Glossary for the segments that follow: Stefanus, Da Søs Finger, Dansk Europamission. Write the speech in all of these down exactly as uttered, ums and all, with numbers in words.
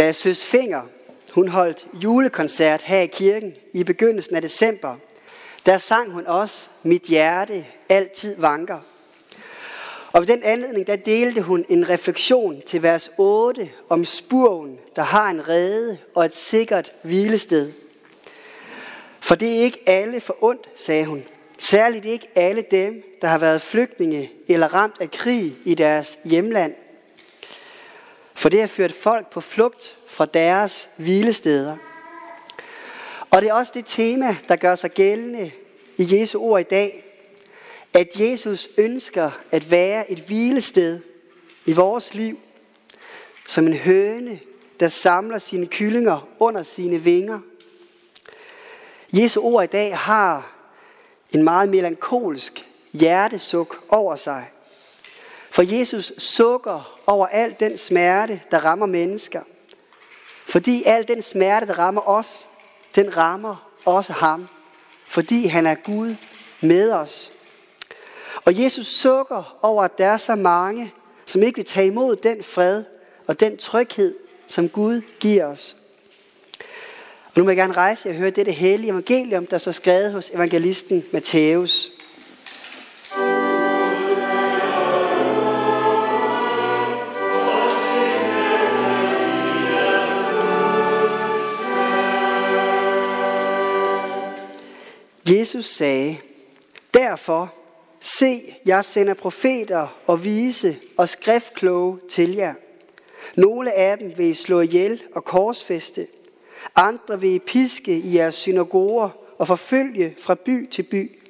Da Søs Finger, hun holdt julekoncert her i kirken i begyndelsen af december. Der sang hun også "Mit hjerte altid vanker". Og ved den anledning, der delte hun en refleksion til vers otte om spurven, der har en rede og et sikkert hvilested. For det er ikke alle forundt, sagde hun. Særligt ikke alle dem, der har været flygtninge eller ramt af krig i deres hjemland. For det har ført folk på flugt fra deres hvilesteder. Og det er også det tema, der gør sig gældende i Jesu ord i dag. At Jesus ønsker at være et hvilested i vores liv. Som en høne, der samler sine kyllinger under sine vinger. Jesu ord i dag har en meget melankolsk hjertesuk over sig. For Jesus sukker over al den smerte, der rammer mennesker. Fordi al den smerte, der rammer os, den rammer også ham. Fordi han er Gud med os. Og Jesus sukker over, at der er så mange, som ikke vil tage imod den fred og den tryghed, som Gud giver os. Og nu må jeg gerne rejse og høre dette hellige evangelium, der står skrevet hos evangelisten Matthæus. Jesus sagde, derfor, se, jeg sender profeter og vise og skriftkloge til jer. Nogle af dem vil I slå ihjel og korsfæste. Andre vil I piske i jeres synagoger og forfølge fra by til by.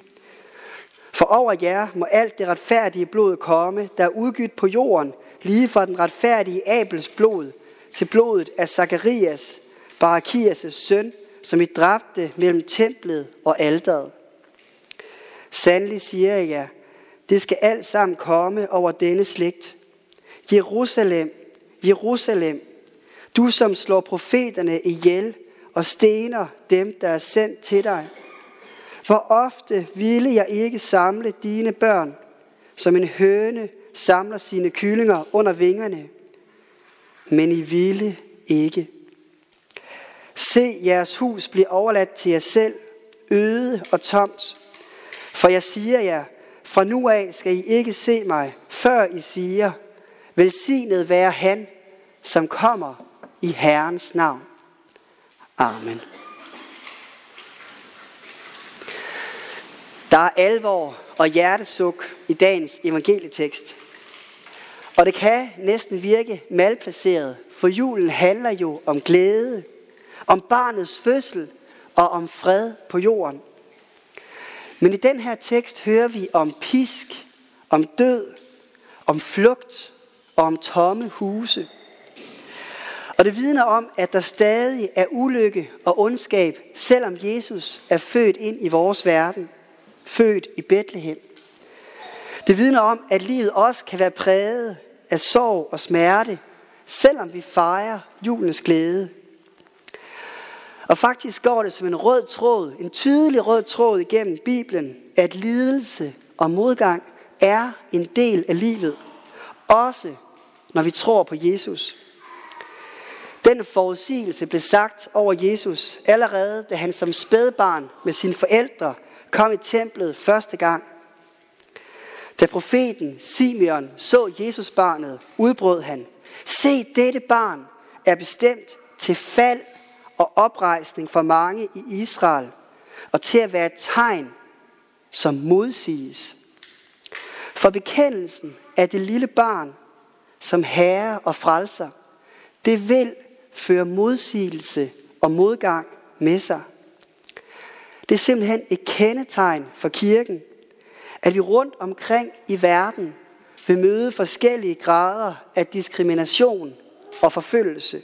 For over jer må alt det retfærdige blod komme, der er udgydt på jorden, lige fra den retfærdige Abels blod til blodet af Zakarias, Barakias' søn, som I dræbte mellem templet og alteret. Sandelig siger jeg jer, det skal alt sammen komme over denne slægt. Jerusalem, Jerusalem, du som slår profeterne ihjel og stener dem, der er sendt til dig. Hvor ofte ville jeg ikke samle dine børn, som en høne samler sine kyllinger under vingerne. Men I ville ikke. Se, jeres hus bliver overladt til jer selv, øde og tomt. For jeg siger jer, fra nu af skal I ikke se mig, før I siger, velsignet være han, som kommer i Herrens navn. Amen. Der er alvor og hjertesuk i dagens evangelietekst. Og det kan næsten virke malplaceret, for julen handler jo om glæde, om barnets fødsel og om fred på jorden. Men i den her tekst hører vi om pisk, om død, om flugt og om tomme huse. Og det vidner om, at der stadig er ulykke og ondskab, selvom Jesus er født ind i vores verden. Født i Betlehem. Det vidner om, at livet også kan være præget af sorg og smerte, selvom vi fejrer julens glæde. Og faktisk går det som en rød tråd, en tydelig rød tråd igennem Bibelen, at lidelse og modgang er en del af livet. Også når vi tror på Jesus. Den forudsigelse blev sagt over Jesus, allerede da han som spædbarn med sine forældre kom i templet første gang. Da profeten Simeon så Jesus barnet, udbrød han, se, dette barn er bestemt til fald og oprejsning for mange i Israel, og til at være et tegn, som modsiges. For bekendelsen af det lille barn, som herre og frelser, det vil føre modsigelse og modgang med sig. Det er simpelthen et kendetegn for kirken, at vi rundt omkring i verden vil møde forskellige grader af diskrimination og forfølgelse.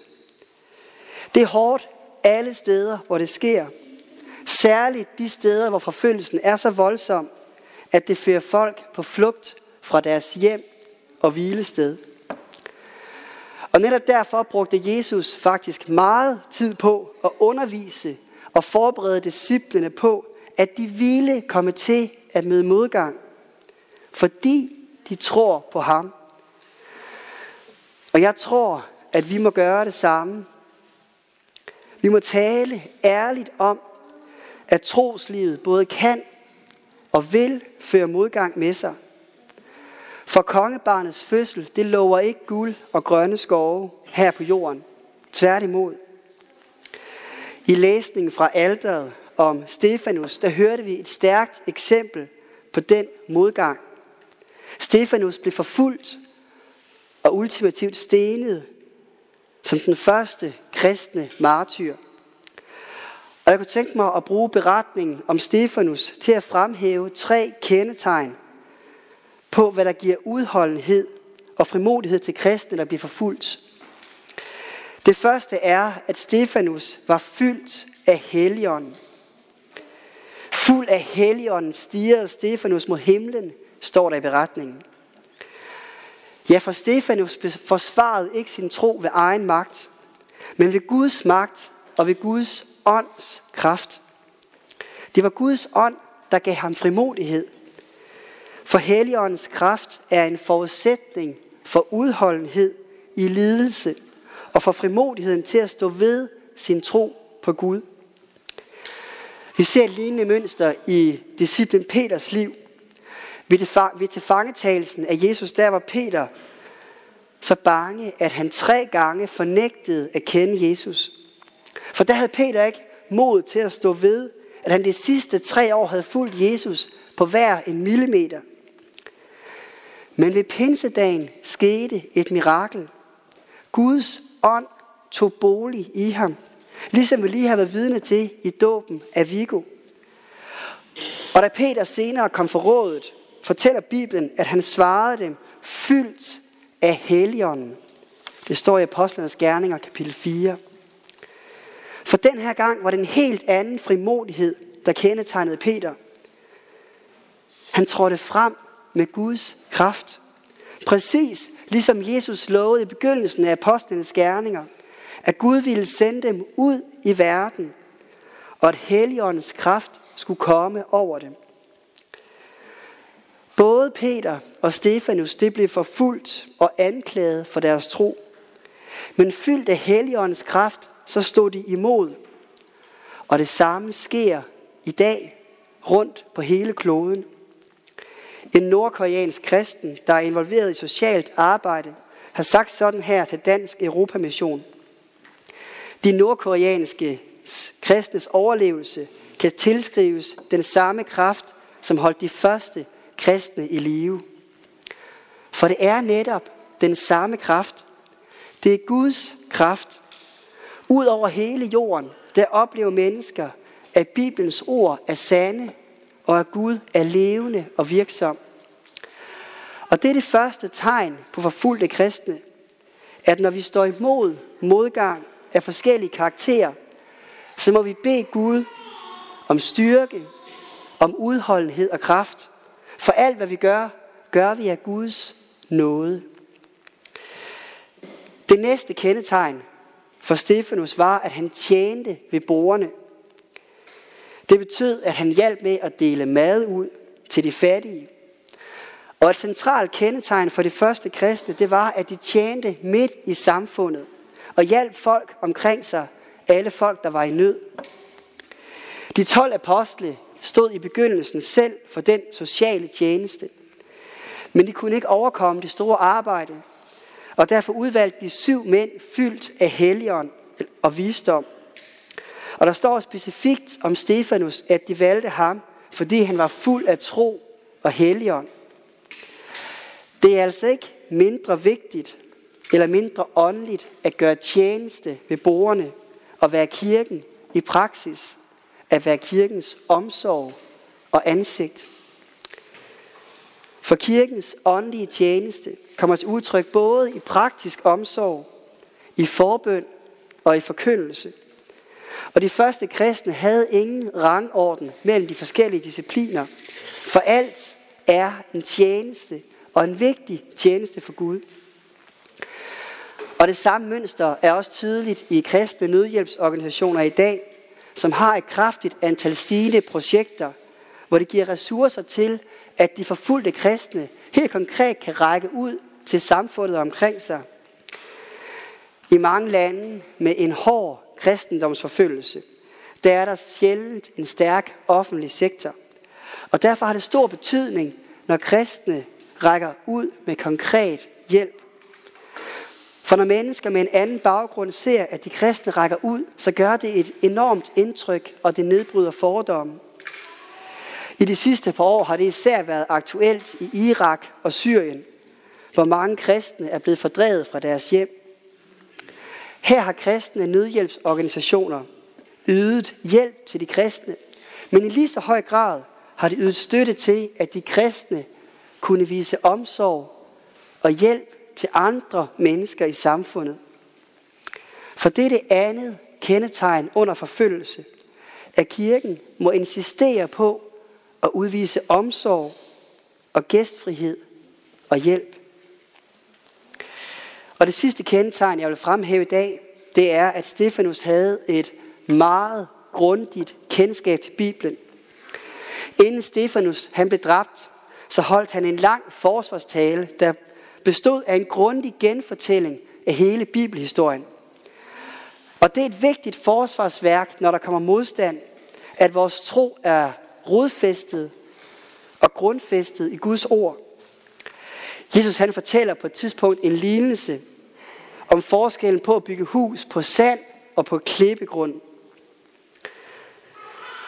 Det er hårdt, alle steder, hvor det sker. Særligt de steder, hvor forfølgelsen er så voldsom, at det fører folk på flugt fra deres hjem og hvilested. Og netop derfor brugte Jesus faktisk meget tid på at undervise og forberede disciplene på, at de ville komme til at møde modgang, fordi de tror på ham. Og jeg tror, at vi må gøre det samme Vi må tale ærligt om, at troslivet både kan og vil føre modgang med sig. For kongebarnets fødsel, det lover ikke guld og grønne skove her på jorden. Tværtimod. I læsningen fra alteret om Stefanus, der hørte vi et stærkt eksempel på den modgang. Stefanus blev forfulgt og ultimativt stenet som den første kristne martyr. Og jeg kunne tænke mig at bruge beretningen om Stefanus til at fremhæve tre kendetegn på, hvad der giver udholdenhed og frimodighed til kristne, der bliver forfulgt. Det første er, at Stefanus var fyldt af Helligånden. Fuld af Helligånden stirrede Stefanus mod himlen, står der i beretningen. Ja, for Stefanus forsvarede ikke sin tro ved egen magt, men ved Guds magt og ved Guds ånds kraft. Det var Guds ånd, der gav ham frimodighed. For Helligåndens kraft er en forudsætning for udholdenhed i lidelse og for frimodigheden til at stå ved sin tro på Gud. Vi ser et lignende mønster i disciplen Peters liv. Ved tilfangetagelsen af Jesus, der var Peter så bange, at han tre gange fornægtede at kende Jesus. For der havde Peter ikke mod til at stå ved, at han de sidste tre år havde fulgt Jesus på hver en millimeter. Men ved pinsedagen skete et mirakel. Guds ånd tog bolig i ham, ligesom vi lige har været vidne til i dåben af Viggo. Og da Peter senere kom for rådet, fortæller Bibelen, at han svarede dem fyldt af Helligånden. Det står i Apostlenes Gerninger, kapitel fire. For den her gang var det en helt anden frimodighed, der kendetegnede Peter. Han trådte frem med Guds kraft. Præcis ligesom Jesus lovede i begyndelsen af Apostlenes Gerninger, at Gud ville sende dem ud i verden, og at Helligåndens kraft skulle komme over dem. Både Peter og Stefanus, det blev forfulgt og anklaget for deres tro. Men fyldt af Helligåndens kraft, så stod de imod. Og det samme sker i dag rundt på hele kloden. En nordkoreansk kristen, der er involveret i socialt arbejde, har sagt sådan her til Dansk Europamission. De nordkoreanske kristnes overlevelse kan tilskrives den samme kraft, som holdt de første kristne i live. For det er netop den samme kraft. Det er Guds kraft. Ud over hele jorden, der oplever mennesker, at Bibelens ord er sande, og at Gud er levende og virksom. Og det er det første tegn på forfulgte kristne, at når vi står imod modgang af forskellige karakterer, så må vi bede Gud om styrke, om udholdenhed og kraft. For alt hvad vi gør, gør vi af Guds nåde. Det næste kendetegn for Stefanus var, at han tjente ved bordene. Det betød, at han hjalp med at dele mad ud til de fattige. Og et centralt kendetegn for de første kristne, det var, at de tjente midt i samfundet og hjalp folk omkring sig, alle folk, der var i nød. De tolv apostle stod i begyndelsen selv for den sociale tjeneste, men de kunne ikke overkomme det store arbejde, og derfor udvalgte de syv mænd fyldt af Helligånd og visdom. Og der står specifikt om Stefanus, at de valgte ham, fordi han var fuld af tro og Helligånd. Det er altså ikke mindre vigtigt eller mindre åndeligt at gøre tjeneste ved borgerne og være kirken i praksis, at være kirkens omsorg og ansigt. For kirkens åndelige tjeneste kommer til udtryk både i praktisk omsorg, i forbøn og i forkyndelse. Og de første kristne havde ingen rangorden mellem de forskellige discipliner, for alt er en tjeneste og en vigtig tjeneste for Gud. Og det samme mønster er også tydeligt i kristne nødhjælpsorganisationer i dag, som har et kraftigt antal stigende projekter, hvor det giver ressourcer til, at de forfulgte kristne helt konkret kan række ud til samfundet omkring sig. I mange lande med en hård kristendomsforfølgelse, der er der sjældent en stærk offentlig sektor. Og derfor har det stor betydning, når kristne rækker ud med konkret hjælp. For når mennesker med en anden baggrund ser, at de kristne rækker ud, så gør det et enormt indtryk, og det nedbryder fordomme. I de sidste par år har det især været aktuelt i Irak og Syrien, hvor mange kristne er blevet fordrevet fra deres hjem. Her har kristne nødhjælpsorganisationer ydet hjælp til de kristne, men i lige så høj grad har de ydet støtte til, at de kristne kunne vise omsorg og hjælp til andre mennesker i samfundet. For det er det andet kendetegn under forfølgelse, at kirken må insistere på at udvise omsorg og gæstfrihed og hjælp. Og det sidste kendetegn, jeg vil fremhæve i dag, det er, at Stefanus havde et meget grundigt kendskab til Bibelen. Inden Stefanus han blev dræbt, så holdt han en lang forsvarstale, der bestod af en grundig genfortælling af hele bibelhistorien. Og det er et vigtigt forsvarsværk, når der kommer modstand, at vores tro er rodfæstet og grundfæstet i Guds ord. Jesus han fortæller på et tidspunkt en lignelse om forskellen på at bygge hus på sand og på klippegrund.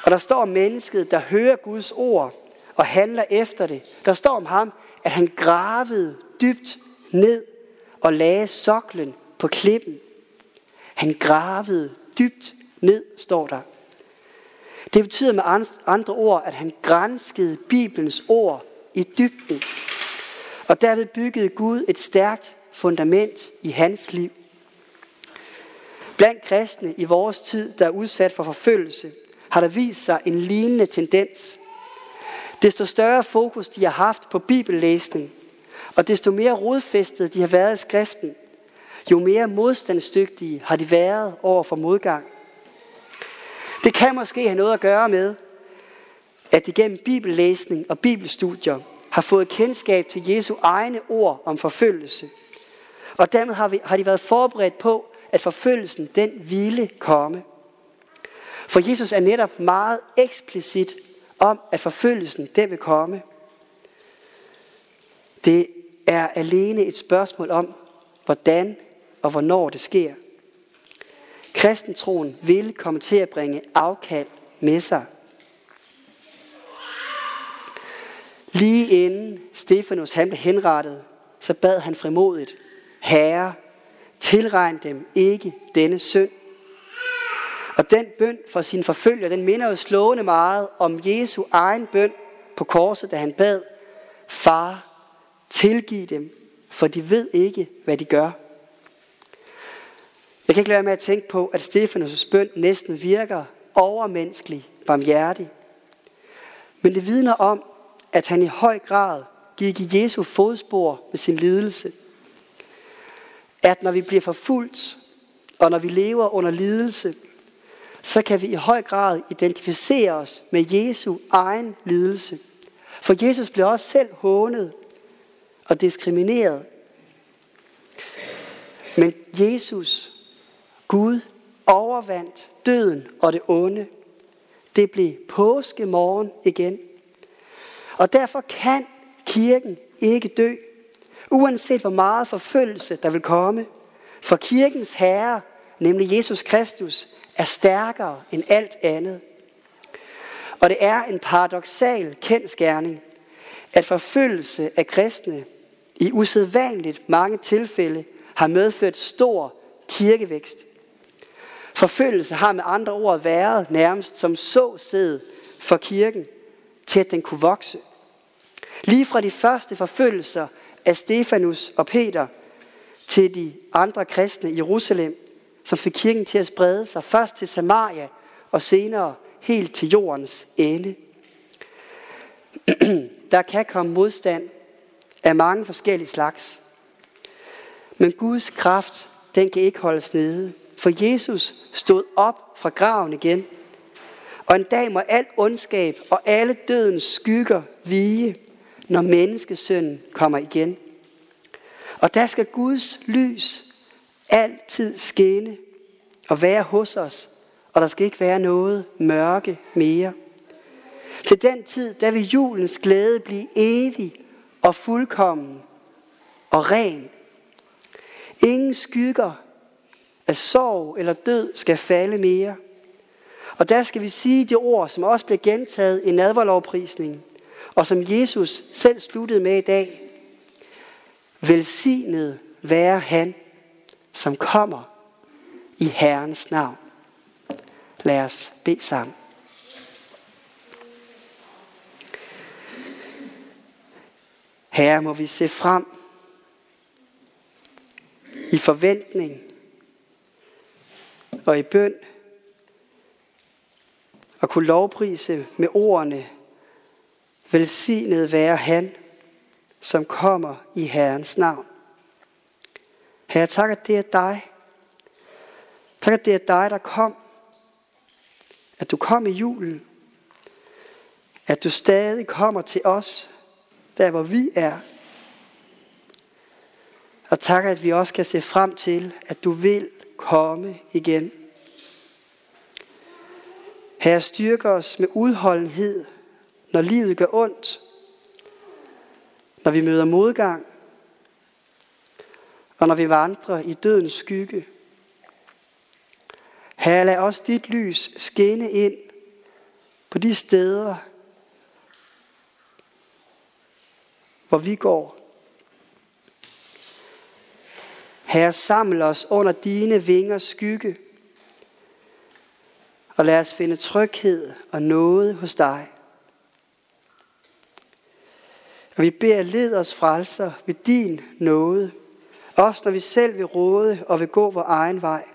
Og der står om mennesket, der hører Guds ord og handler efter det. Der står om ham, at han gravede dybt ned og lagde soklen på klippen. Han gravede dybt ned, står der. Det betyder med andre ord, at han granskede Bibelens ord i dybden. Og derved byggede Gud et stærkt fundament i hans liv. Blandt kristne i vores tid, der er udsat for forfølgelse, har der vist sig en lignende tendens. Desto større fokus de har haft på bibellæsning, og desto mere rodfæstet de har været i skriften, jo mere modstandsdygtige har de været over for modgang. Det kan måske have noget at gøre med, at de gennem bibellæsning og bibelstudier har fået kendskab til Jesu egne ord om forfølgelse. Og dermed har, vi, har de været forberedt på, at forfølgelsen den ville komme. For Jesus er netop meget eksplicit om, at forfølgelsen den vil komme. Det er alene et spørgsmål om, hvordan og hvornår det sker. Kristentroen vil komme til at bringe afkald med sig. Lige inden Stefanus han blev henrettet, så bad han frimodigt: Herre, tilregn dem ikke denne synd. Og den bøn for sine forfølgere, den minder jo slående meget om Jesu egen bøn på korset, da han bad: Far, tilgiv dem, for de ved ikke, hvad de gør. Jeg kan ikke lade være med at tænke på, at Stefanus' bøn næsten virker overmenneskelig barmhjertig. Men det vidner om, at han i høj grad gik i Jesu fodspor med sin lidelse. At når vi bliver forfulgt, og når vi lever under lidelse, så kan vi i høj grad identificere os med Jesu egen lidelse. For Jesus blev også selv hånet og diskrimineret. Men Jesus, Gud, overvandt døden og det onde. Det blev påskemorgen igen. Og derfor kan kirken ikke dø, uanset hvor meget forfølgelse der vil komme. For kirkens herre, nemlig Jesus Kristus, er stærkere end alt andet. Og det er en paradoksal kendsgerning, at forfølgelse af kristne i usædvanligt mange tilfælde har medført stor kirkevækst. Forfølgelse har med andre ord været nærmest som såsæd for kirken, til at den kunne vokse. Lige fra de første forfølgelser af Stefanus og Peter til de andre kristne i Jerusalem, som fik kirken til at sprede sig først til Samaria og senere helt til jordens ende. Der kan komme modstand af mange forskellige slags. Men Guds kraft, den kan ikke holdes nede. For Jesus stod op fra graven igen. Og en dag må alt ondskab og alle dødens skygger vige, når menneskesynden kommer igen. Og der skal Guds lys altid skinne og være hos os, og der skal ikke være noget mørke mere. Til den tid, der vil julens glæde blive evig og fuldkommen og ren. Ingen skygger af sorg eller død skal falde mere. Og der skal vi sige de ord, som også blev gentaget i nadverlovprisningen, og som Jesus selv sluttede med i dag. Velsignet være han, som kommer i Herrens navn. Lad os bede sammen. Herre, må vi se frem i forventning og i bøn og kunne lovprise med ordene: velsignet være han, som kommer i Herrens navn. Herre, tak at det er dig. Tak at det er dig, der kom. At du kom i julen. At du stadig kommer til os, der hvor vi er. Og tak at vi også kan se frem til, at du vil komme igen. Herre, styrk os med udholdenhed, når livet gør ondt, når vi møder modgang, og når vi vandrer i dødens skygge. Herre, lad også dit lys skinne ind på de steder, hvor vi går. Herre, saml os under dine vingers skygge, og lad os finde tryghed og nåde hos dig. Og vi beder, led os frelser ved din nåde, også når vi selv vil råde og vil gå vores egen vej.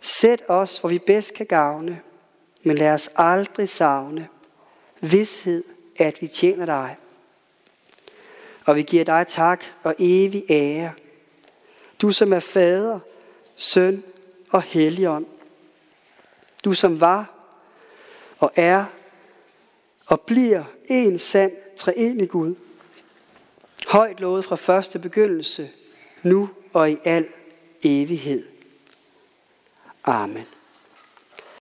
Sæt os, hvor vi bedst kan gavne, men lad os aldrig savne vished, at vi tjener dig. Og vi giver dig tak og evig ære, du som er fader, søn og helligånd. Du som var og er og bliver en sand treenig Gud, højt lovet fra første begyndelse, nu og i al evighed. Amen.